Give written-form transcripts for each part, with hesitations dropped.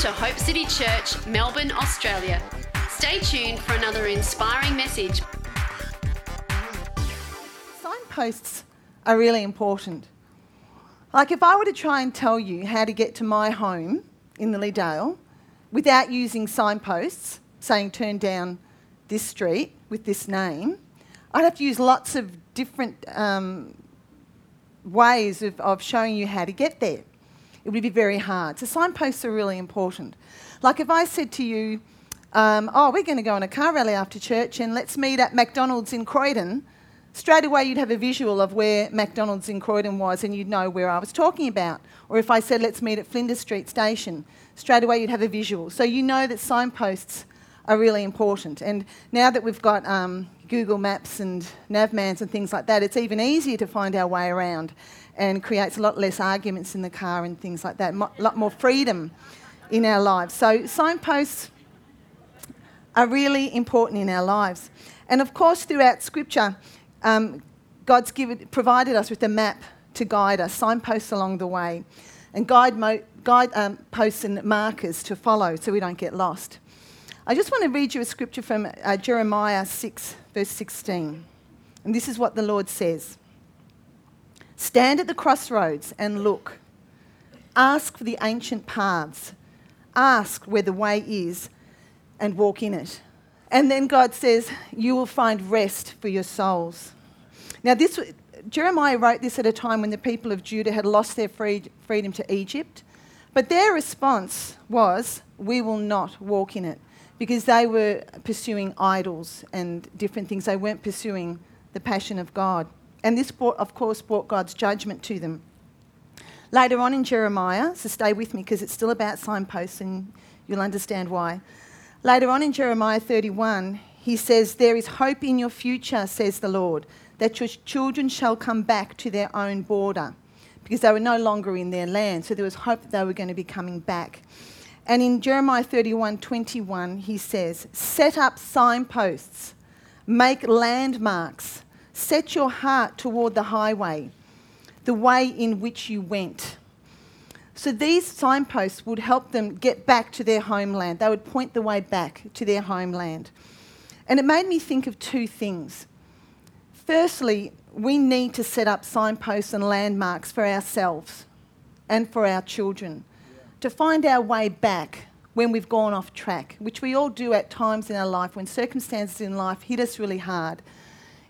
to Hope City Church, Melbourne, Australia. Stay tuned for another inspiring message. Signposts are really important. Like if I were to try and tell you how to get to my home in the Leedale without using signposts, saying turn down this street with this name, I'd have to use lots of different ways of showing you how to get there. It would be very hard. So signposts are really important. Like if I said to you, we're going to go on a car rally after church and let's meet at McDonald's in Croydon, straight away you'd have a visual of where McDonald's in Croydon was and you'd know where I was talking about. Or if I said let's meet at Flinders Street Station, straight away you'd have a visual. So you know that signposts are really important. And now that we've got Google Maps and Navmans and things like that, it's even easier to find our way around and creates a lot less arguments in the car and things like that, a lot more freedom in our lives. So signposts are really important in our lives. And of course, throughout Scripture, God's provided us with a map to guide us, signposts along the way, and guide posts and markers to follow so we don't get lost. I just want to read you a scripture from Jeremiah 6, verse 16. And this is what the Lord says. Stand at the crossroads and look. Ask for the ancient paths. Ask where the way is and walk in it. And then God says, you will find rest for your souls. Now, Jeremiah wrote this at a time when the people of Judah had lost their freedom to Egypt. But their response was, we will not walk in it. Because they were pursuing idols and different things. They weren't pursuing the passion of God. And this, of course, brought God's judgment to them. Later on in Jeremiah, so stay with me because it's still about signposts and you'll understand why. Later on in Jeremiah 31, he says, there is hope in your future, says the Lord, that your children shall come back to their own border. Because they were no longer in their land, so there was hope that they were going to be coming back. And in Jeremiah 31:21, he says, set up signposts, make landmarks, set your heart toward the highway, the way in which you went. So these signposts would help them get back to their homeland. They would point the way back to their homeland. And it made me think of two things. Firstly, we need to set up signposts and landmarks for ourselves and for our children, to find our way back when we've gone off track, which we all do at times in our life when circumstances in life hit us really hard.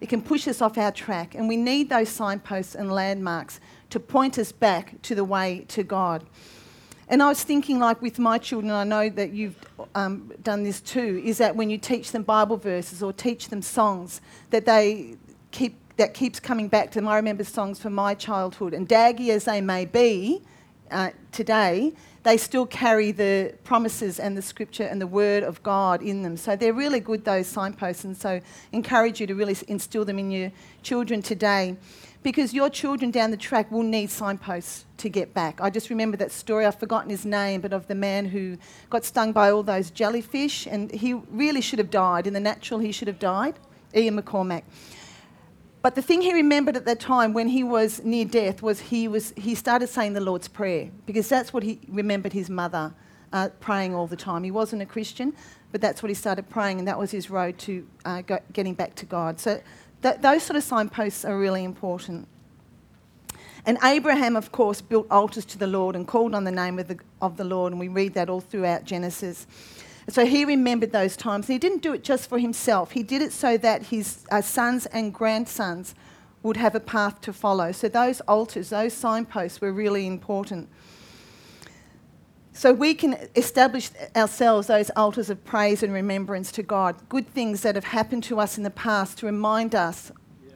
It can push us off our track, and we need those signposts and landmarks to point us back to the way to God. And I was thinking, like with my children, I know that you've done this too, is that when you teach them Bible verses or teach them songs, that keeps coming back to them. I remember songs from my childhood, and daggy as they may be today, they still carry the promises and the scripture and the word of God in them. So they're really good, those signposts, and so encourage you to really instill them in your children today, because your children down the track will need signposts to get back. I just remember that story, I've forgotten his name, but of the man who got stung by all those jellyfish, and he really should have died. In the natural, he should have died, Ian McCormack. But the thing he remembered at that time when he was near death was he started saying the Lord's Prayer, because that's what he remembered his mother praying all the time. He wasn't a Christian, but that's what he started praying, and that was his road to getting back to God. So those sort of signposts are really important. And Abraham, of course, built altars to the Lord and called on the name of the Lord, and we read that all throughout Genesis. So he remembered those times. He didn't do it just for himself. He did it so that his sons and grandsons would have a path to follow. So those altars, those signposts were really important. So we can establish ourselves those altars of praise and remembrance to God, good things that have happened to us in the past to remind us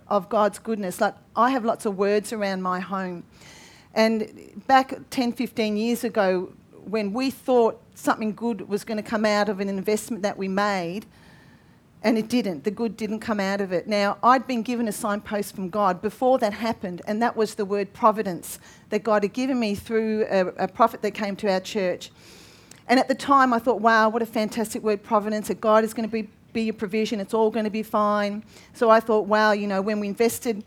of God's goodness. Like I have lots of words around my home. And back 10, 15 years ago, when we thought something good was going to come out of an investment that we made, and it didn't. The good didn't come out of it. Now, I'd been given a signpost from God before that happened, and that was the word providence that God had given me through a prophet that came to our church. And at the time, I thought, wow, what a fantastic word, providence, that God is going to be your provision. It's all going to be fine. So I thought, wow, you know, when we invested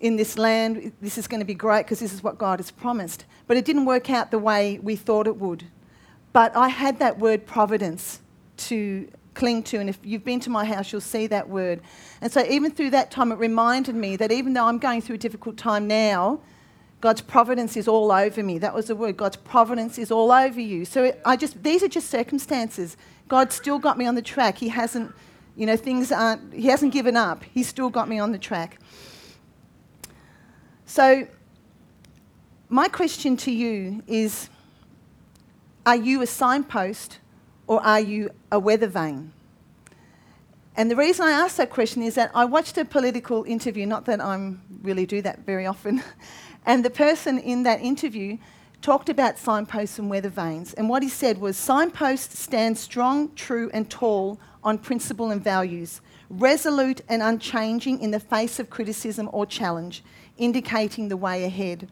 in this land, this is going to be great because this is what God has promised. But it didn't work out the way we thought it would. But I had that word providence to cling to, and if you've been to my house, you'll see that word. And so even through that time, it reminded me that even though I'm going through a difficult time now, God's providence is all over me. That was the word. God's providence is all over you. So these are just circumstances. God's still got me on the track. He hasn't, He hasn't given up. He's still got me on the track. So my question to you is, are you a signpost or are you a weather vane? And the reason I asked that question is that I watched a political interview, not that I really do that very often, and the person in that interview talked about signposts and weather vanes. And what he said was, signposts stand strong, true and tall on principle and values, resolute and unchanging in the face of criticism or challenge, indicating the way ahead.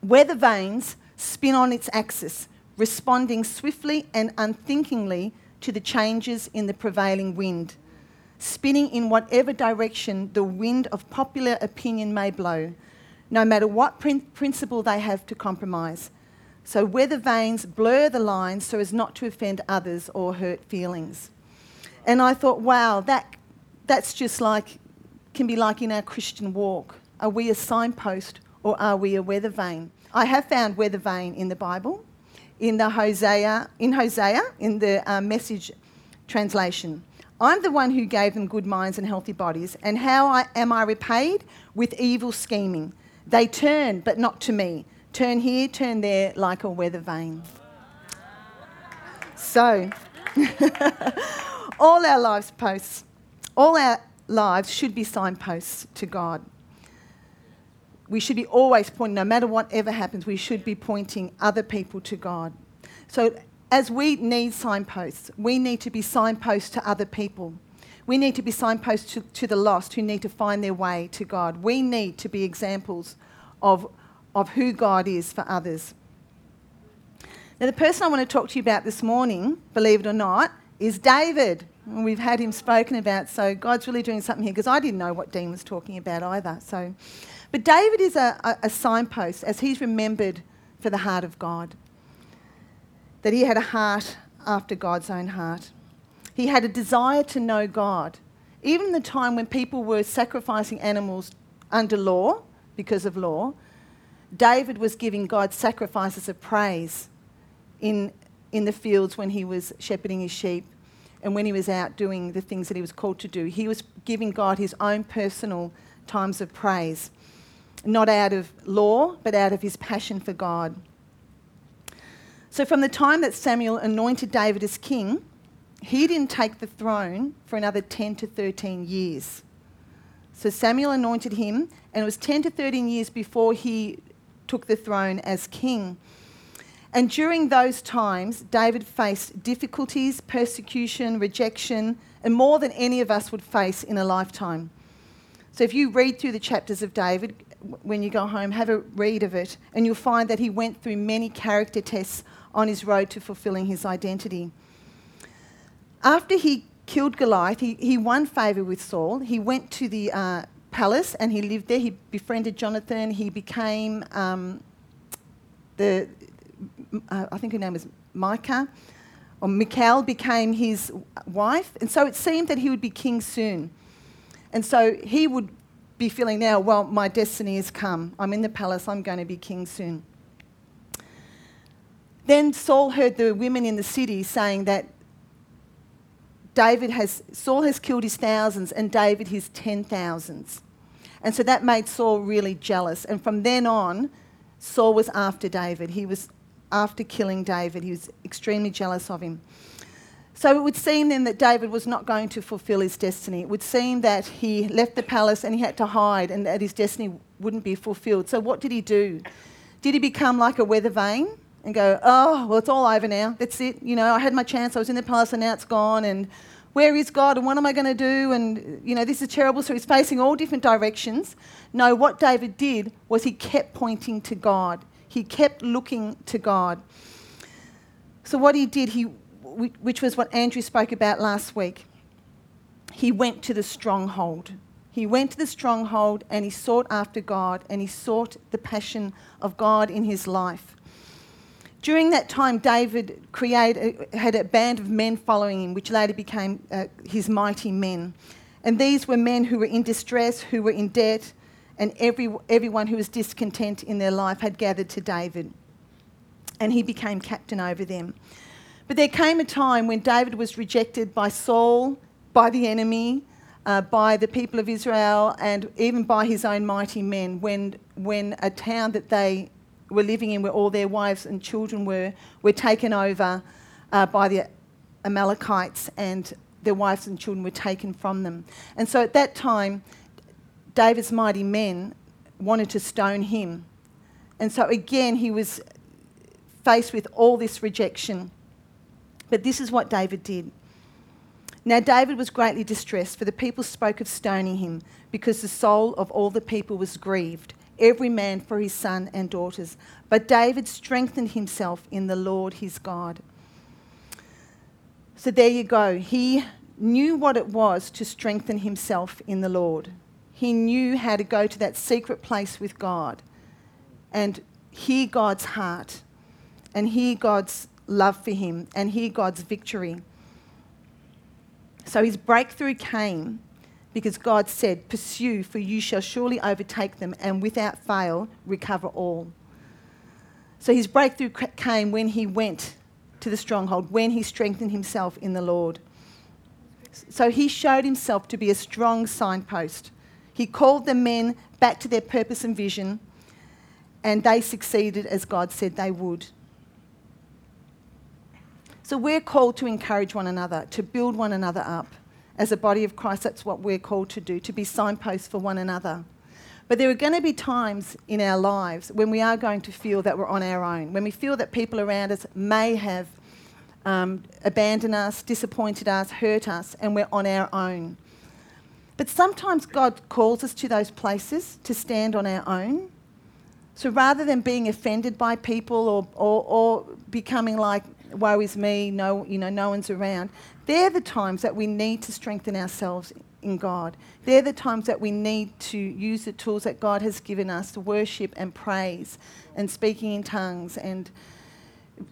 Weather vanes spin on its axis, responding swiftly and unthinkingly to the changes in the prevailing wind, spinning in whatever direction the wind of popular opinion may blow, no matter what principle they have to compromise. So weather vanes blur the lines so as not to offend others or hurt feelings. And I thought, wow, that's just like, can be like in our Christian walk. Are we a signpost or are we a weather vane? I have found weather vane in the Bible, in Hosea, in the Message translation. I'm the one who gave them good minds and healthy bodies, and am I repaid? With evil scheming. They turn, but not to me. Turn here, turn there, like a weather vane. So, all our lives should be signposts to God. We should be always pointing, no matter whatever happens, we should be pointing other people to God. So as we need signposts, we need to be signposts to other people. We need to be signposts to the lost who need to find their way to God. We need to be examples of who God is for others. Now, the person I want to talk to you about this morning, believe it or not, is David. And we've had him spoken about, so God's really doing something here, because I didn't know what Dean was talking about either. So, but David is a signpost as he's remembered for the heart of God, that he had a heart after God's own heart. He had a desire to know God. Even the time when people were sacrificing animals under law, because of law, David was giving God sacrifices of praise in the fields when he was shepherding his sheep and when he was out doing the things that he was called to do. He was giving God his own personal times of praise, not out of law, but out of his passion for God. So from the time that Samuel anointed David as king, he didn't take the throne for another 10 to 13 years. So Samuel anointed him, and it was 10 to 13 years before he took the throne as king. And during those times, David faced difficulties, persecution, rejection, and more than any of us would face in a lifetime. So if you read through the chapters of David, when you go home, have a read of it, and you'll find that he went through many character tests on his road to fulfilling his identity. After he killed Goliath, he won favour with Saul. He went to the palace and he lived there. He befriended Jonathan. He became I think her name was Michal became his wife. And so it seemed that he would be king soon. And so he would be feeling now, well, my destiny has come. I'm in the palace. I'm going to be king soon. Then Saul heard the women in the city saying that Saul has killed his thousands and David his 10,000s. And so that made Saul really jealous. And from then on, Saul was after David. He was after killing David. He was extremely jealous of him. So it would seem then that David was not going to fulfill his destiny. It would seem that he left the palace and he had to hide and that his destiny wouldn't be fulfilled. So what did he do? Did he become like a weather vane and go, oh, well, it's all over now. That's it. I had my chance. I was in the palace and now it's gone. And where is God? And what am I going to do? And, this is terrible. So he's facing all different directions. No, what David did was he kept pointing to God. He kept looking to God. So what he did, which was what Andrew spoke about last week, he went to the stronghold. He went to the stronghold and he sought after God and he sought the passion of God in his life. During that time, David had a band of men following him, which later became his mighty men. And these were men who were in distress, who were in debt, and everyone who was discontent in their life had gathered to David. And he became captain over them. But there came a time when David was rejected by Saul, by the enemy, by the people of Israel, and even by his own mighty men, when a town that they were living in, where all their wives and children were taken over by the Amalekites, and their wives and children were taken from them. And so at that time, David's mighty men wanted to stone him. And so again, he was faced with all this rejection. But this is what David did. Now David was greatly distressed, for the people spoke of stoning him, because the soul of all the people was grieved, every man for his son and daughters. But David strengthened himself in the Lord his God. So there you go. He knew what it was to strengthen himself in the Lord. He knew how to go to that secret place with God and hear God's heart and hear God's love for him and hear God's victory. So his breakthrough came because God said, "Pursue, for you shall surely overtake them and without fail recover all." So his breakthrough came when he went to the stronghold, when he strengthened himself in the Lord. So he showed himself to be a strong signpost. He called the men back to their purpose and vision, and they succeeded as God said they would. So we're called to encourage one another, to build one another up. As a body of Christ, that's what we're called to do, to be signposts for one another. But there are going to be times in our lives when we are going to feel that we're on our own, when we feel that people around us may have abandoned us, disappointed us, hurt us, and we're on our own. But sometimes God calls us to those places to stand on our own. So rather than being offended by people or becoming like, "Woe is me, no one's around." They're the times that we need to strengthen ourselves in God. They're the times that we need to use the tools that God has given us, to worship and praise and speaking in tongues and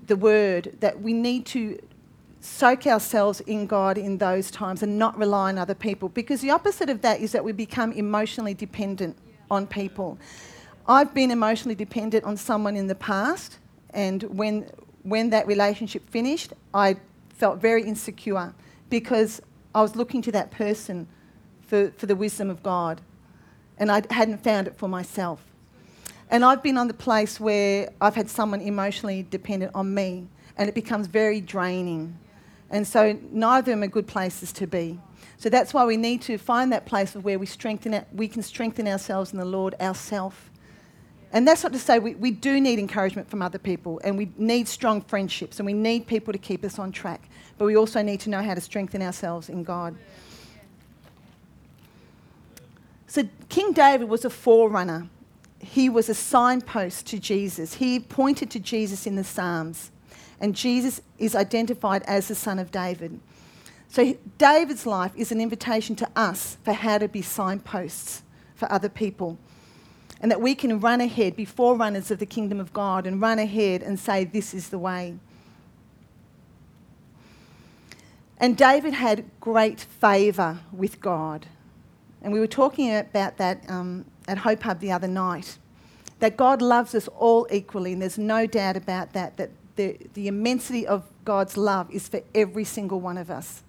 the word, that we need to soak ourselves in God in those times and not rely on other people. Because the opposite of that is that we become emotionally dependent on people. I've been emotionally dependent on someone in the past, and when that relationship finished, I felt very insecure because I was looking to that person for the wisdom of God, and I hadn't found it for myself. And I've been on the place where I've had someone emotionally dependent on me, and it becomes very draining. And so neither of them are good places to be. So that's why we need to find that place where we can strengthen ourselves in the Lord ourselves. And that's not to say we do need encouragement from other people, and we need strong friendships, and we need people to keep us on track. But we also need to know how to strengthen ourselves in God. So King David was a forerunner. He was a signpost to Jesus. He pointed to Jesus in the Psalms. And Jesus is identified as the Son of David. So David's life is an invitation to us for how to be signposts for other people. And that we can run ahead, be forerunners of the kingdom of God, and run ahead and say, "This is the way." And David had great favour with God. And we were talking about that at Hope Hub the other night, that God loves us all equally, and there's no doubt about that, that the immensity of God's love is for every single one of us.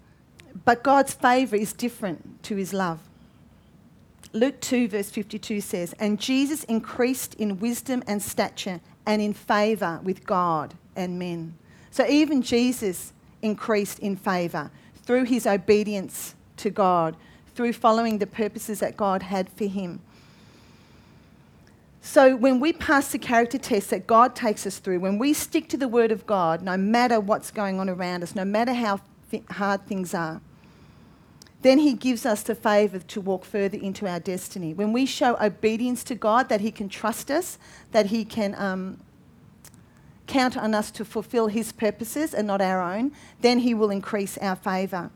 But God's favour is different to his love. Luke 2 verse 52 says, "And Jesus increased in wisdom and stature and in favour with God and men." So even Jesus increased in favour through his obedience to God, through following the purposes that God had for him. So when we pass the character test that God takes us through, when we stick to the word of God, no matter what's going on around us, no matter how hard things are, then he gives us the favour to walk further into our destiny. When we show obedience to God, that he can trust us, that he can count on us to fulfil his purposes and not our own, then he will increase our favour.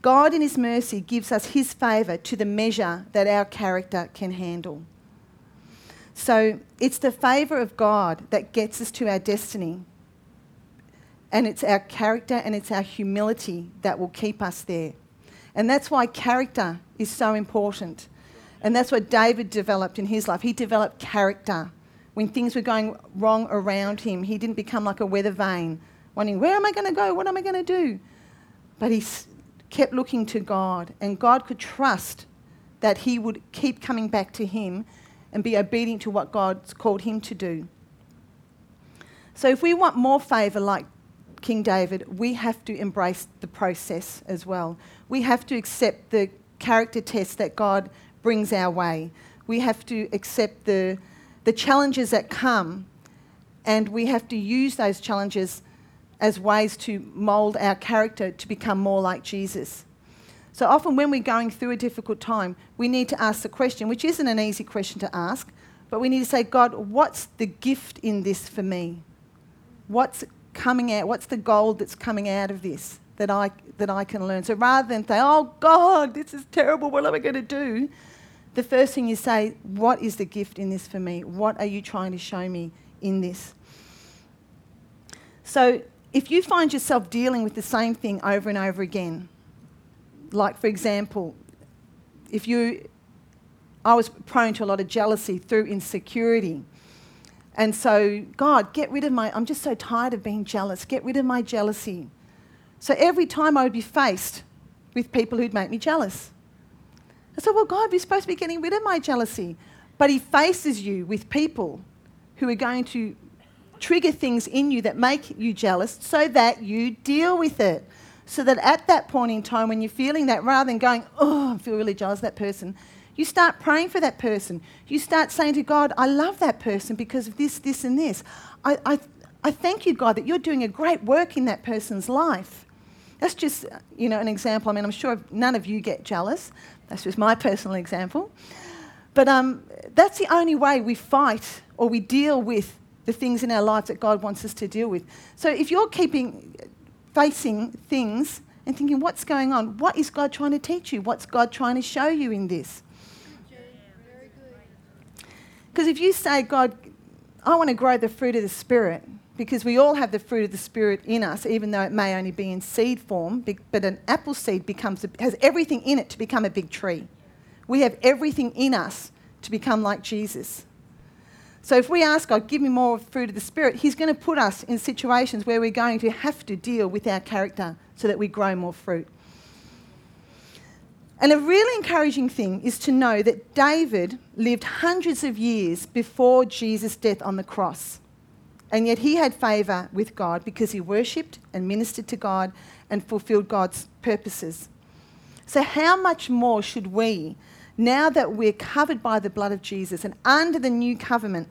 God in his mercy gives us his favour to the measure that our character can handle. So it's the favour of God that gets us to our destiny And it's our character and it's our humility that will keep us there. And that's why character is so important. And that's what David developed in his life. He developed character. When things were going wrong around him, he didn't become like a weather vane, wondering, where am I going to go? What am I going to do? But he kept looking to God, and God could trust that he would keep coming back to him and be obedient to what God's called him to do. So if we want more favour like King David, we have to embrace the process as well. We have to accept the character test that God brings our way. We have to accept the challenges that come, and we have to use those challenges as ways to mould our character to become more like Jesus. So often when we're going through a difficult time, we need to ask the question, which isn't an easy question to ask, but we need to say, God, what's the gift in this for me? What's coming out? What's the gold that's coming out of this that I can learn? So rather than say, oh, God, this is terrible, what am I going to do? The first thing you say, what is the gift in this for me? What are you trying to show me in this? So if you find yourself dealing with the same thing over and over again, like, for example, I was prone to a lot of jealousy through insecurity. And so, God, get rid of I'm just so tired of being jealous. Get rid of my jealousy. So every time I would be faced with people who'd make me jealous. I said, well, God, we're supposed to be getting rid of my jealousy. But he faces you with people who are going to trigger things in you that make you jealous so that you deal with it. So that at that point in time when you're feeling that, rather than going, oh, I feel really jealous of that person, you start praying for that person. You start saying to God, I love that person because of this, this, and this. I thank you, God, that you're doing a great work in that person's life. That's just, an example. I mean, I'm sure none of you get jealous. That's just my personal example. But that's the only way we fight or we deal with the things in our lives that God wants us to deal with. So if you're facing things and thinking, what's going on? What is God trying to teach you? What's God trying to show you in this? Because if you say, God, I want to grow the fruit of the Spirit, because we all have the fruit of the Spirit in us, even though it may only be in seed form, but an apple seed has everything in it to become a big tree. We have everything in us to become like Jesus. So if we ask God, give me more of the fruit of the Spirit, he's going to put us in situations where we're going to have to deal with our character so that we grow more fruit. And a really encouraging thing is to know that David lived hundreds of years before Jesus' death on the cross. And yet he had favour with God because he worshipped and ministered to God and fulfilled God's purposes. So how much more should we, now that we're covered by the blood of Jesus and under the new covenant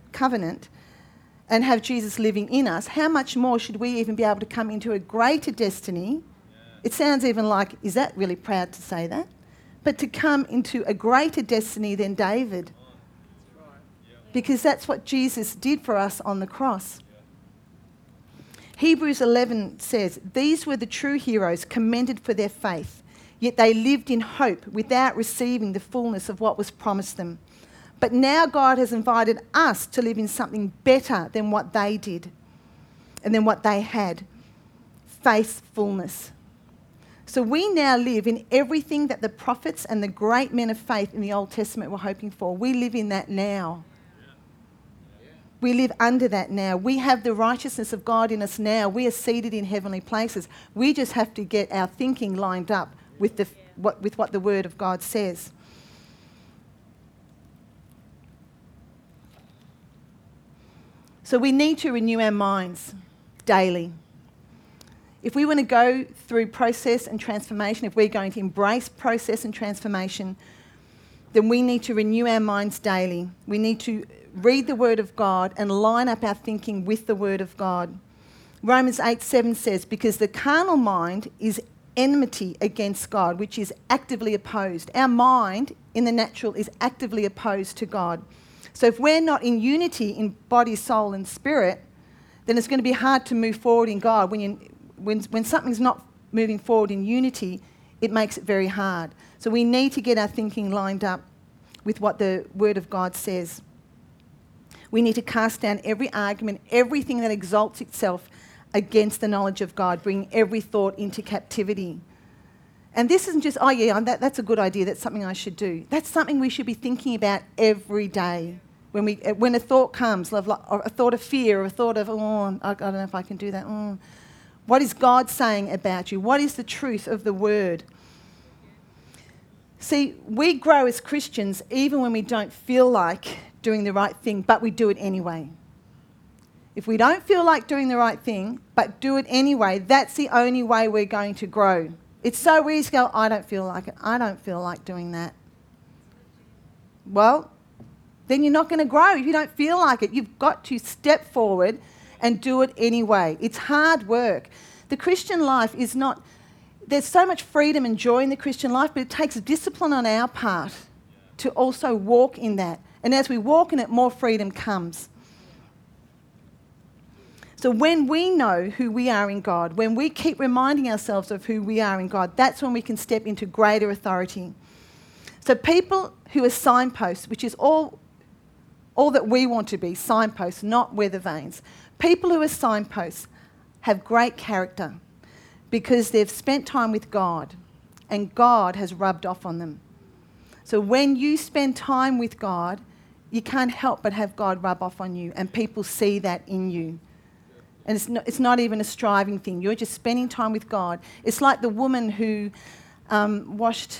and have Jesus living in us, how much more should we even be able to come into a greater destiny? Yeah. It sounds even like, is that really proud to say that? But to come into a greater destiny than David. That's right. Yeah. Because that's what Jesus did for us on the cross. Yeah. Hebrews 11 says, these were the true heroes commended for their faith, yet they lived in hope without receiving the fullness of what was promised them. But now God has invited us to live in something better than what they did and than what they had, faithfulness. So we now live in everything that the prophets and the great men of faith in the Old Testament were hoping for. We live in that now. Yeah. Yeah. We live under that now. We have the righteousness of God in us now. We are seated in heavenly places. We just have to get our thinking lined up with what the Word of God says. So we need to renew our minds daily. If we want to go through process and transformation, if we're going to embrace process and transformation, then we need to renew our minds daily. We need to read the Word of God and line up our thinking with the Word of God. Romans 8:7 says, because the carnal mind is enmity against God, which is actively opposed. Our mind in the natural is actively opposed to God. So if we're not in unity in body, soul and spirit, then it's going to be hard to move forward in God. When something's not moving forward in unity, it makes it very hard. So we need to get our thinking lined up with what the Word of God says. We need to cast down every argument, everything that exalts itself against the knowledge of God, bringing every thought into captivity. And this isn't just, oh yeah, that's a good idea, that's something I should do. That's something we should be thinking about every day. When a thought comes, or a thought of fear, or a thought of, oh, I don't know if I can do that. Oh. What is God saying about you? What is the truth of the word? See, we grow as Christians even when we don't feel like doing the right thing, but we do it anyway. If we don't feel like doing the right thing, but do it anyway, that's the only way we're going to grow. It's so easy to go, I don't feel like it. I don't feel like doing that. Well, then you're not going to grow. If you don't feel like it, you've got to step forward and do it anyway. It's hard work. The Christian life is not... There's so much freedom and joy in the Christian life, but it takes discipline on our part to also walk in that. And as we walk in it, more freedom comes. So when we know who we are in God, when we keep reminding ourselves of who we are in God, that's when we can step into greater authority. So people who are signposts, which is all that we want to be, signposts, not weather vanes. People who are signposts have great character, because they've spent time with God and God has rubbed off on them. So when you spend time with God, you can't help but have God rub off on you, and people see that in you. And it's not even a striving thing. You're just spending time with God. It's like the woman who washed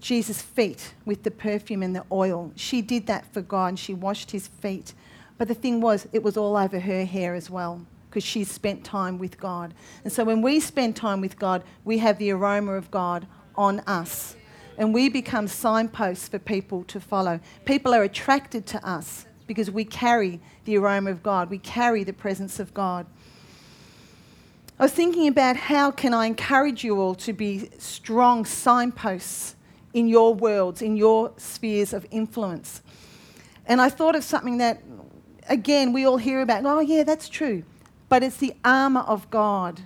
Jesus' feet with the perfume and the oil. She did that for God and she washed his feet. But the thing was, it was all over her hair as well, because she's spent time with God. And so when we spend time with God, we have the aroma of God on us. And we become signposts for people to follow. People are attracted to us because we carry the aroma of God. We carry the presence of God. I was thinking about how can I encourage you all to be strong signposts in your worlds, in your spheres of influence. And I thought of something that, again, we all hear about. Oh, yeah, that's true. But it's the armour of God.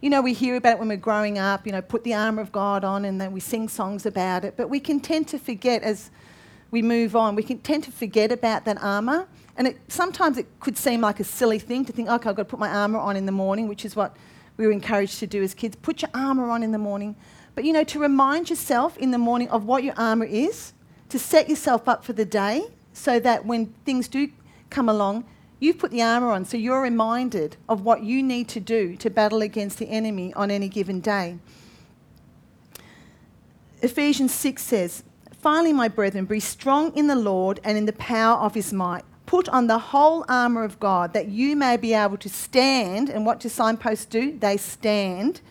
You know, we hear about it when we're growing up, you know, put the armour of God on, and then we sing songs about it. But we can tend to forget as we move on. We can tend to forget about that armour. And sometimes it could seem like a silly thing to think, okay, I've got to put my armour on in the morning, which is what we were encouraged to do as kids. Put your armour on in the morning. But, you know, to remind yourself in the morning of what your armour is, to set yourself up for the day so that when things do come along, you've put the armour on, so you're reminded of what you need to do to battle against the enemy on any given day. Ephesians 6 says, "Finally, my brethren, be strong in the Lord and in the power of his might. Put on the whole armour of God, that you may be able to stand," and what do signposts do? They stand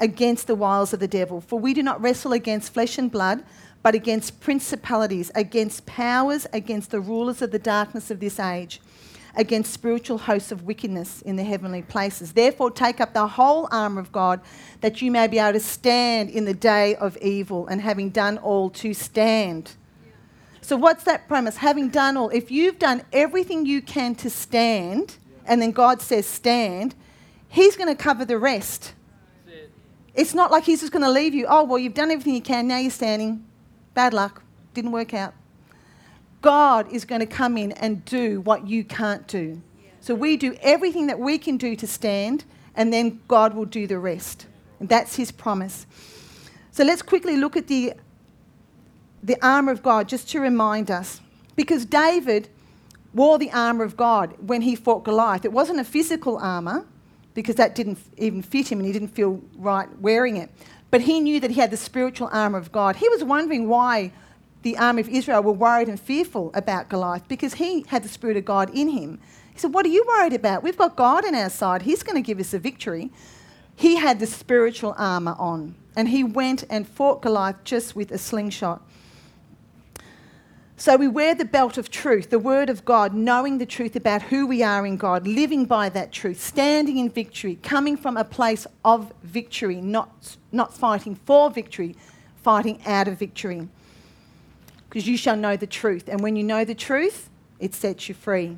against the wiles of the devil. "For we do not wrestle against flesh and blood, but against principalities, against powers, against the rulers of the darkness of this age, against spiritual hosts of wickedness in the heavenly places. Therefore, take up the whole armour of God, that you may be able to stand in the day of evil, and having done all, to stand." Yeah. So what's that premise? Having done all. If you've done everything you can to stand, and then God says stand, he's going to cover the rest. That's it. It's not like he's just going to leave you. Oh, well, you've done everything you can, now you're standing. Bad luck. Didn't work out. God is going to come in and do what you can't do. Yeah. So we do everything that we can do to stand, and then God will do the rest. And that's his promise. So let's quickly look at the armour of God, just to remind us. Because David wore the armour of God when he fought Goliath. It wasn't a physical armour, because that didn't even fit him and he didn't feel right wearing it. But he knew that he had the spiritual armour of God. He was wondering why the army of Israel were worried and fearful about Goliath, because he had the Spirit of God in him. He said, "What are you worried about? We've got God on our side. He's going to give us a victory." He had the spiritual armour on, and he went and fought Goliath just with a slingshot. So we wear the belt of truth, the word of God, knowing the truth about who we are in God, living by that truth, standing in victory, coming from a place of victory, not fighting for victory, fighting out of victory. Because you shall know the truth. And when you know the truth, it sets you free.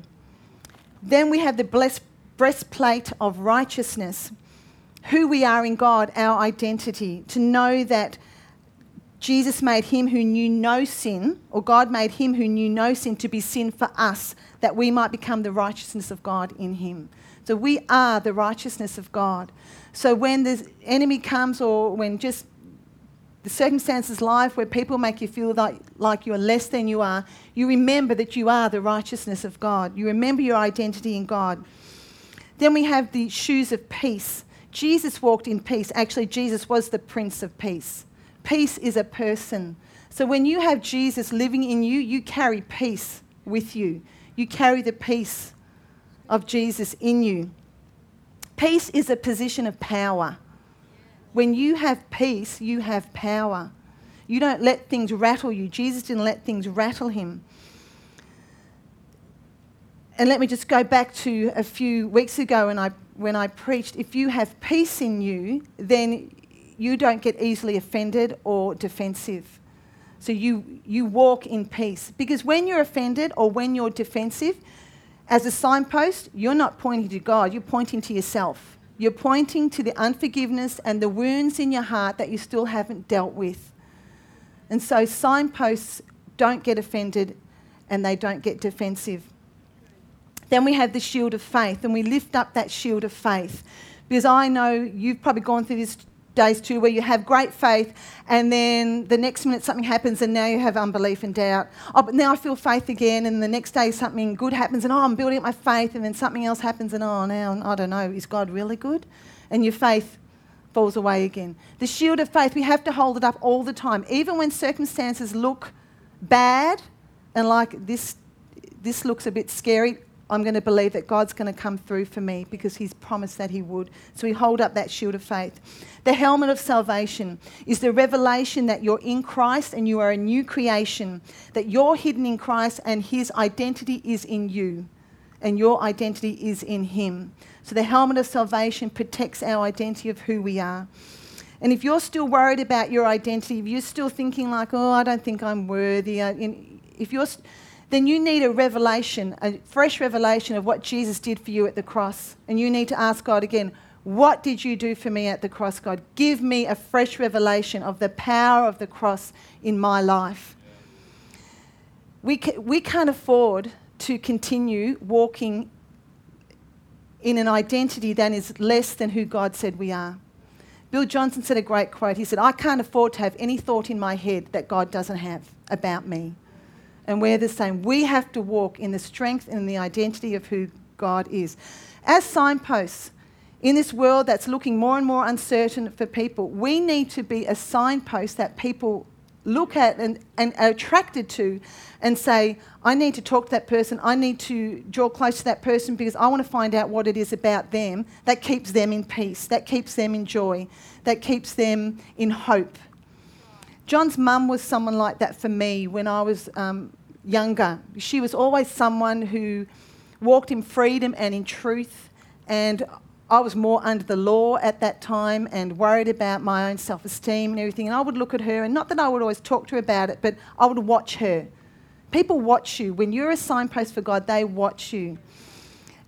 Then we have the breastplate of righteousness, who we are in God, our identity, to know that Jesus made him who knew no sin, or God made him who knew no sin to be sin for us, that we might become the righteousness of God in him. So we are the righteousness of God. So when the enemy comes, or when just the circumstances of life where people make you feel like you're less than you are, you remember that you are the righteousness of God. You remember your identity in God. Then we have the shoes of peace. Jesus walked in peace. Actually, Jesus was the Prince of Peace. Peace is a person. So when you have Jesus living in you, you carry peace with you. You carry the peace of Jesus in you. Peace is a position of power. When you have peace, you have power. You don't let things rattle you. Jesus didn't let things rattle him. And let me just go back to a few weeks ago when I preached, if you have peace in you, then you don't get easily offended or defensive. So you walk in peace. Because when you're offended or when you're defensive, as a signpost, you're not pointing to God, you're pointing to yourself. You're pointing to the unforgiveness and the wounds in your heart that you still haven't dealt with. And so signposts don't get offended and they don't get defensive. Then we have the shield of faith, and we lift up that shield of faith. Because I know you've probably gone through these days too where you have great faith and then the next minute something happens and now you have unbelief and doubt. Oh, but now I feel faith again, and the next day something good happens and, oh, I'm building up my faith, and then something else happens and, oh, now I don't know, is God really good? And your faith falls away again. The shield of faith, we have to hold it up all the time. Even when circumstances look bad and like this looks a bit scary, I'm going to believe that God's going to come through for me because he's promised that he would. So we hold up that shield of faith. The helmet of salvation is the revelation that you're in Christ and you are a new creation, that you're hidden in Christ and his identity is in you and your identity is in him. So the helmet of salvation protects our identity of who we are. And if you're still worried about your identity, if you're still thinking like, oh, I don't think I'm worthy, if you're... then you need a revelation, a fresh revelation of what Jesus did for you at the cross. And you need to ask God again, what did you do for me at the cross, God? Give me a fresh revelation of the power of the cross in my life. We can't afford to continue walking in an identity that is less than who God said we are. Bill Johnson said a great quote. He said, I can't afford to have any thought in my head that God doesn't have about me. And we're the same. We have to walk in the strength and the identity of who God is. As signposts, in this world that's looking more and more uncertain for people, we need to be a signpost that people look at and are attracted to and say, I need to talk to that person, I need to draw close to that person because I want to find out what it is about them that keeps them in peace, that keeps them in joy, that keeps them in hope. John's mum was someone like that for me when I was younger. She was always someone who walked in freedom and in truth, and I was more under the law at that time and worried about my own self-esteem and everything. And I would look at her, and not that I would always talk to her about it, but I would watch her. People watch you. When you're a signpost for God, they watch you.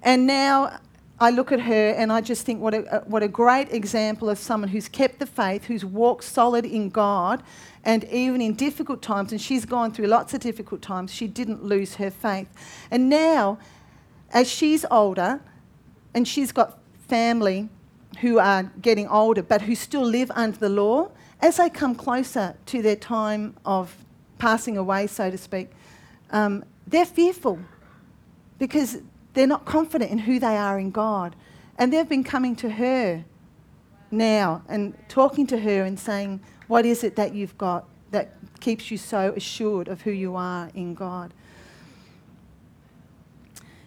And now I look at her and I just think what a great example of someone who's kept the faith, who's walked solid in God, and even in difficult times, and she's gone through lots of difficult times, she didn't lose her faith. And now, as she's older, and she's got family who are getting older but who still live under the law, as they come closer to their time of passing away, so to speak, they're fearful because they're not confident in who they are in God. And they've been coming to her now and talking to her and saying, what is it that you've got that keeps you so assured of who you are in God?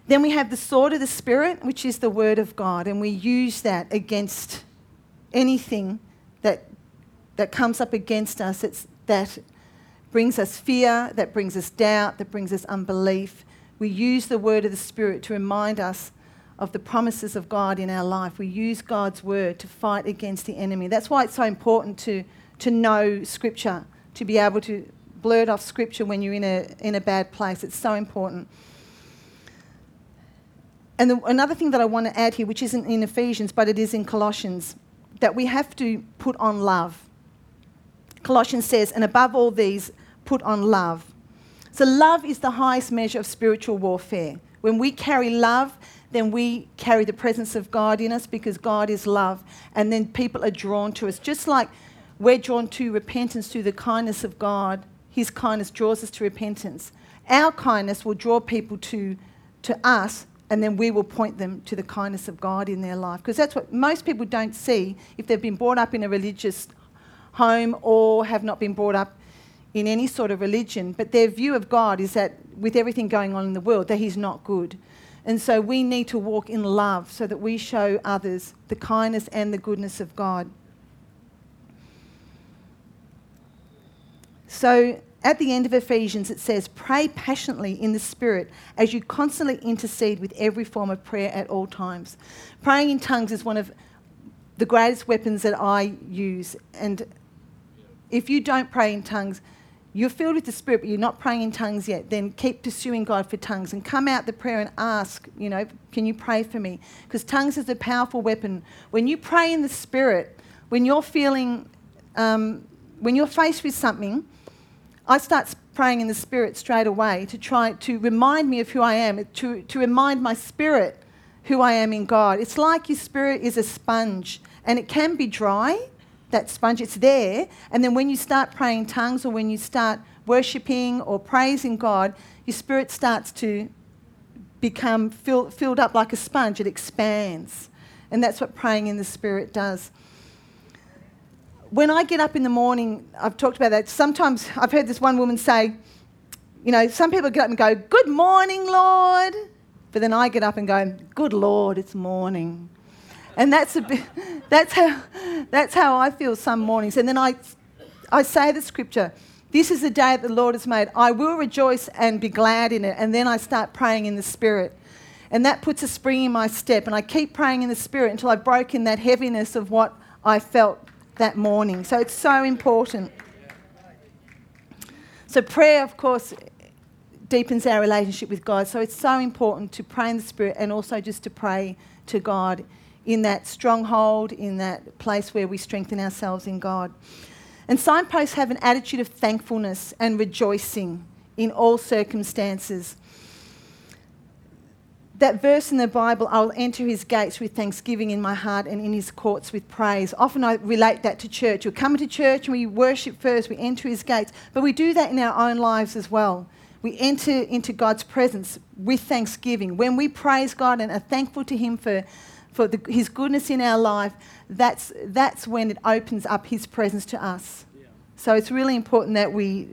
Then we have the sword of the Spirit, which is the word of God, and we use that against anything that comes up against us. It's that brings us fear, that brings us doubt, that brings us unbelief. We use the word of the Spirit to remind us of the promises of God in our life. We use God's word to fight against the enemy. That's why it's so important to know Scripture, to be able to blurt off Scripture when you're in a bad place. It's so important. And another thing that I want to add here, which isn't in Ephesians, but it is in Colossians, that we have to put on love. Colossians says, and above all these, put on love. So love is the highest measure of spiritual warfare. When we carry love, then we carry the presence of God in us because God is love. And then people are drawn to us. Just like we're drawn to repentance through the kindness of God, his kindness draws us to repentance. Our kindness will draw people to us, and then we will point them to the kindness of God in their life. Because that's what most people don't see if they've been brought up in a religious home or have not been brought up in any sort of religion. But their view of God is that with everything going on in the world, that he's not good. And so we need to walk in love so that we show others the kindness and the goodness of God. So at the end of Ephesians, it says, pray passionately in the Spirit as you constantly intercede with every form of prayer at all times. Praying in tongues is one of the greatest weapons that I use. And if you don't pray in tongues, you're filled with the Spirit, but you're not praying in tongues yet, then keep pursuing God for tongues and come out the prayer and ask, you know, can you pray for me? Because tongues is a powerful weapon. When you pray in the Spirit, when you're feeling, when you're faced with something, I start praying in the Spirit straight away to try to remind me of who I am, to remind my spirit who I am in God. It's like your spirit is a sponge, and it can be dry. That sponge, it's there, and then when you start praying in tongues or when you start worshipping or praising God, your spirit starts to become filled up like a sponge. It expands, and that's what praying in the Spirit does. When I get up in the morning, I've talked about that. Sometimes I've heard this one woman say, you know, some people get up and go, good morning, Lord. But then I get up and go, good Lord, it's morning. And that's a bit, that's how I feel some mornings. And then I say the scripture, this is the day that the Lord has made. I will rejoice and be glad in it. And then I start praying in the Spirit. And that puts a spring in my step. And I keep praying in the Spirit until I've broken that heaviness of what I felt that morning. So it's so important. So prayer, of course, deepens our relationship with God. So it's so important to pray in the Spirit and also just to pray to God in that stronghold, in that place where we strengthen ourselves in God. And signposts have an attitude of thankfulness and rejoicing in all circumstances. That verse in the Bible, I'll enter his gates with thanksgiving in my heart and in his courts with praise. Often I relate that to church. We come into church and we worship first, we enter his gates, but we do that in our own lives as well. We enter into God's presence with thanksgiving. When we praise God and are thankful to him for his goodness in our life, that's when it opens up his presence to us. Yeah. So it's really important that we're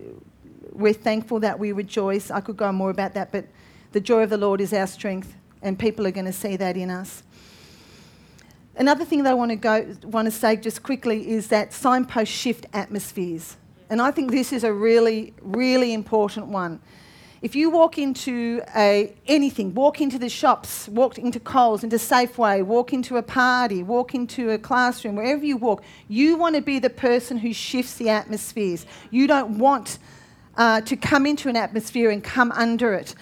thankful, that we rejoice. I could go on more about that, but the joy of the Lord is our strength, and people are going to see that in us. Another thing that I want to say just quickly is that signposts shift atmospheres. And I think this is a really, really important one. If you walk into anything, walk into the shops, walk into Coles, into Safeway, walk into a party, walk into a classroom, wherever you walk, you want to be the person who shifts the atmospheres. You don't want to come into an atmosphere and come under it.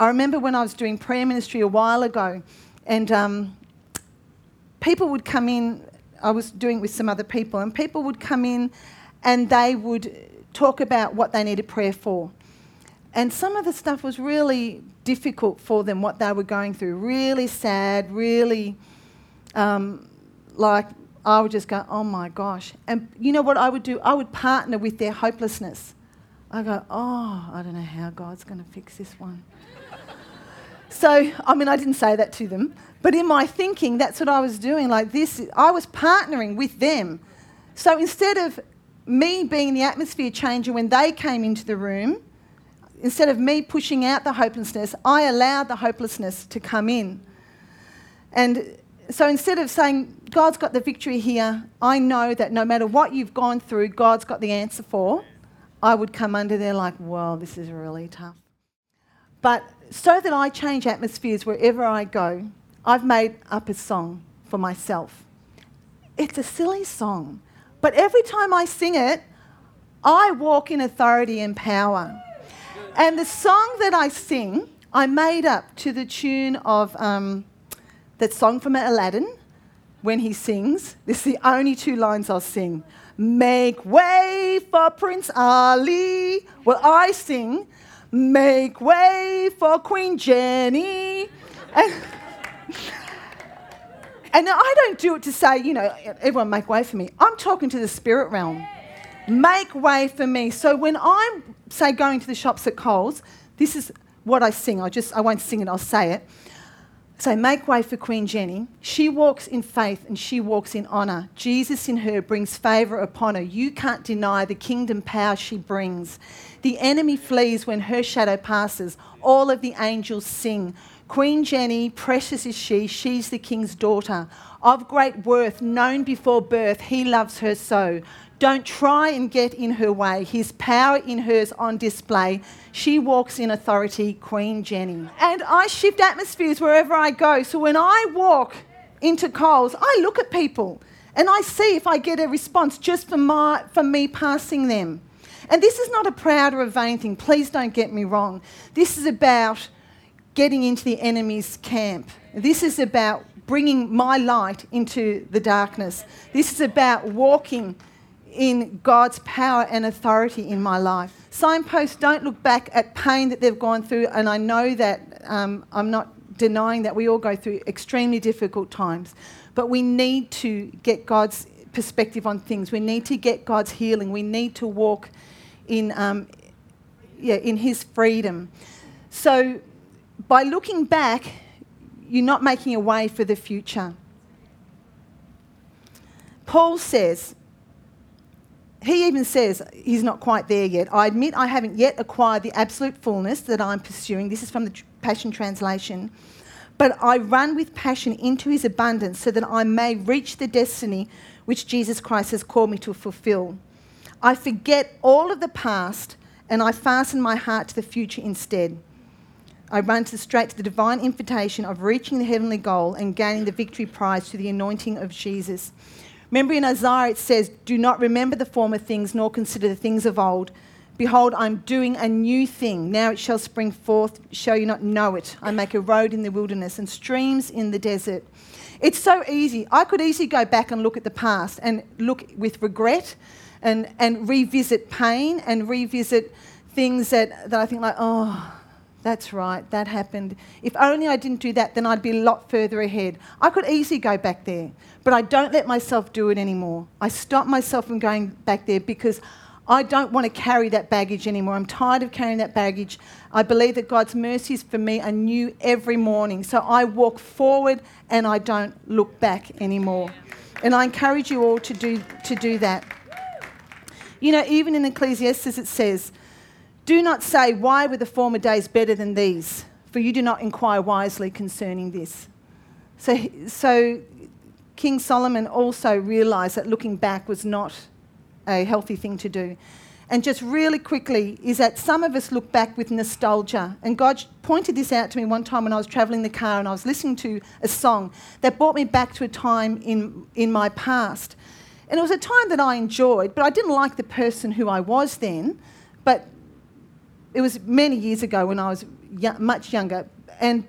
I remember when I was doing prayer ministry a while ago, and people would come in. I was doing it with some other people, and people would come in and they would talk about what they needed prayer for. And some of the stuff was really difficult for them, what they were going through. Really sad, really, I would just go, oh my gosh. And you know what I would do? I would partner with their hopelessness. I go, oh, I don't know how God's going to fix this one. So, I mean, I didn't say that to them. But in my thinking, that's what I was doing. Like this, I was partnering with them. So instead of me being the atmosphere changer when they came into the room, instead of me pushing out the hopelessness, I allowed the hopelessness to come in. And so instead of saying, God's got the victory here, I know that no matter what you've gone through, God's got the answer for, I would come under there like, well, this is really tough. But so that I change atmospheres wherever I go, I've made up a song for myself. It's a silly song, but every time I sing it, I walk in authority and power. And the song that I sing, I made up to the tune of that song from Aladdin, when he sings. This is the only two lines I'll sing. Make way for Prince Ali. Well, I sing, make way for Queen Jenny. And I don't do it to say, you know, everyone make way for me. I'm talking to the spirit realm. Make way for me. So when I'm, say, going to the shops at Coles, this is what I sing. I won't sing it, I'll say it. So make way for Queen Jenny. She walks in faith and she walks in honour. Jesus in her brings favour upon her. You can't deny the kingdom power she brings. The enemy flees when her shadow passes. All of the angels sing. Queen Jenny, precious is she. She's the king's daughter. Of great worth, known before birth, he loves her so. Don't try and get in her way. His power in her's on display. She walks in authority, Queen Jenny. And I shift atmospheres wherever I go. So when I walk into Coles, I look at people and I see if I get a response just for me passing them. And this is not a proud or a vain thing. Please don't get me wrong. This is about getting into the enemy's camp. This is about bringing my light into the darkness. This is about walking in God's power and authority in my life. Signposts don't look back at pain that they've gone through, and I know that I'm not denying that we all go through extremely difficult times, but we need to get God's perspective on things. We need to get God's healing. We need to walk in His freedom. So by looking back, you're not making a way for the future. Paul says, he even says he's not quite there yet. I admit I haven't yet acquired the absolute fullness that I'm pursuing. This is from the Passion Translation. But I run with passion into his abundance so that I may reach the destiny which Jesus Christ has called me to fulfill. I forget all of the past and I fasten my heart to the future instead. I run straight to the divine invitation of reaching the heavenly goal and gaining the victory prize through the anointing of Jesus. Remember in Isaiah it says, do not remember the former things, nor consider the things of old. Behold, I'm doing a new thing. Now it shall spring forth. Shall you not know it? I make a road in the wilderness and streams in the desert. It's so easy. I could easily go back and look at the past and look with regret and revisit pain and revisit things that I think like, oh, that's right, that happened. If only I didn't do that, then I'd be a lot further ahead. I could easily go back there, but I don't let myself do it anymore. I stop myself from going back there because I don't want to carry that baggage anymore. I'm tired of carrying that baggage. I believe that God's mercies for me are new every morning. So I walk forward and I don't look back anymore. And I encourage you all to do that. You know, even in Ecclesiastes it says, do not say, why were the former days better than these? For you do not inquire wisely concerning this. So King Solomon also realised that looking back was not a healthy thing to do. And just really quickly is that some of us look back with nostalgia. And God pointed this out to me one time when I was travelling the car and I was listening to a song that brought me back to a time in my past. And it was a time that I enjoyed, but I didn't like the person who I was then. But it was many years ago when I was much younger,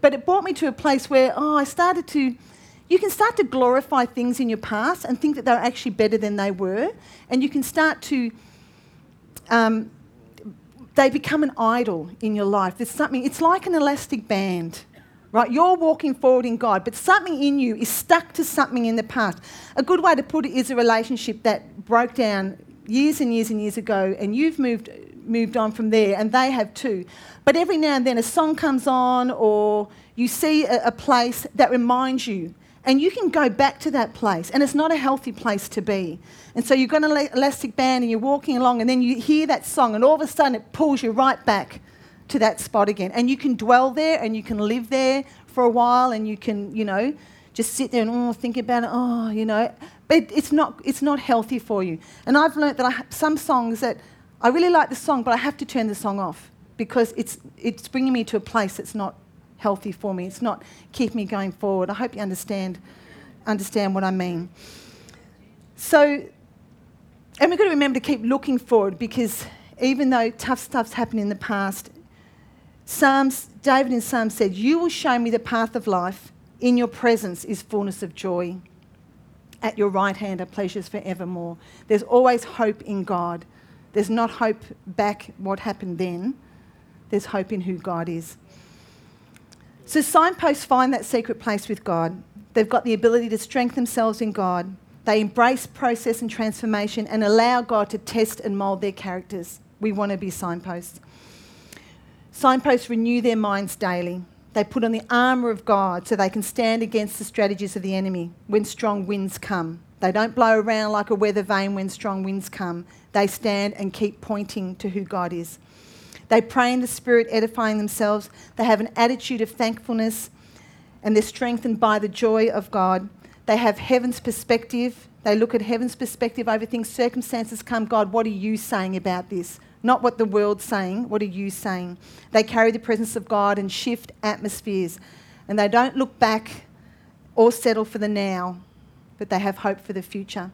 but it brought me to a place where you can start to glorify things in your past and think that they're actually better than they were, and you can start to, they become an idol in your life. There's something, it's like an elastic band, right? You're walking forward in God, but something in you is stuck to something in the past. A good way to put it is a relationship that broke down years and years and years ago, and you've moved on from there, and they have too. But every now and then a song comes on or you see a place that reminds you, and you can go back to that place, and it's not a healthy place to be. And so you've got an elastic band and you're walking along, and then you hear that song and all of a sudden it pulls you right back to that spot again. And you can dwell there and you can live there for a while, and you can, you know, just sit there and think about it, But it's not healthy for you. And I've learnt that some songs that I really like the song, but I have to turn the song off because it's bringing me to a place that's not healthy for me. It's not keep me going forward. I hope you understand what I mean. So, and we've got to remember to keep looking forward, because even though tough stuff's happened in the past, David in Psalms said, "You will show me the path of life. In your presence is fullness of joy. At your right hand are pleasures forevermore." There's always hope in God. There's not hope back what happened then. There's hope in who God is. So signposts find that secret place with God. They've got the ability to strengthen themselves in God. They embrace process and transformation and allow God to test and mould their characters. We want to be signposts. Signposts renew their minds daily. They put on the armour of God so they can stand against the strategies of the enemy when strong winds come. They don't blow around like a weather vane when strong winds come. They stand and keep pointing to who God is. They pray in the Spirit, edifying themselves. They have an attitude of thankfulness and they're strengthened by the joy of God. They have heaven's perspective. They look at heaven's perspective over things. Circumstances come, God, what are you saying about this? Not what the world's saying, what are you saying? They carry the presence of God and shift atmospheres. And they don't look back or settle for the now, but they have hope for the future.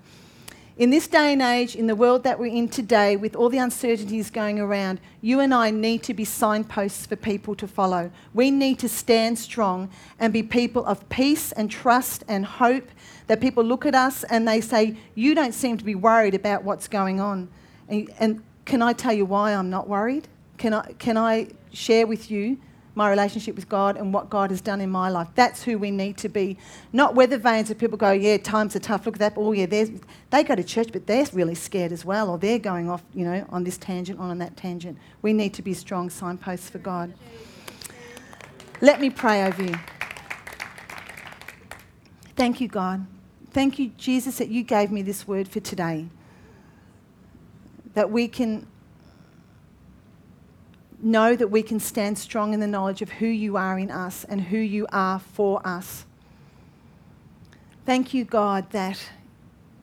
In this day and age, in the world that we're in today, with all the uncertainties going around, you and I need to be signposts for people to follow. We need to stand strong and be people of peace and trust and hope, that people look at us and they say, you don't seem to be worried about what's going on. And can I tell you why I'm not worried? Can I share with you my relationship with God and what God has done in my life? That's who we need to be. Not weather vanes that people go, yeah, times are tough, look at that, oh yeah, they go to church, but they're really scared as well, or they're going off, you know, on this tangent, on that tangent. We need to be strong signposts for God. Let me pray over you. Thank you, God. Thank you, Jesus, that you gave me this word for today. That we can know that we can stand strong in the knowledge of who you are in us and who you are for us. Thank you, God, that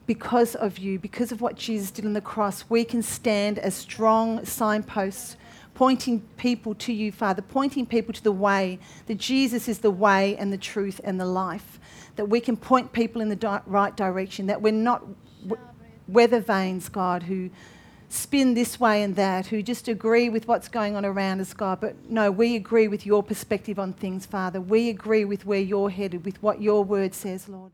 because of you, because of what Jesus did on the cross, we can stand as strong signposts, pointing people to you, Father, pointing people to the way, that Jesus is the way and the truth and the life, that we can point people in the right direction, that we're not weather vanes, God, who spin this way and that, who just agree with what's going on around us, God. But no, we agree with your perspective on things, Father. We agree with where you're headed, with what your word says, Lord.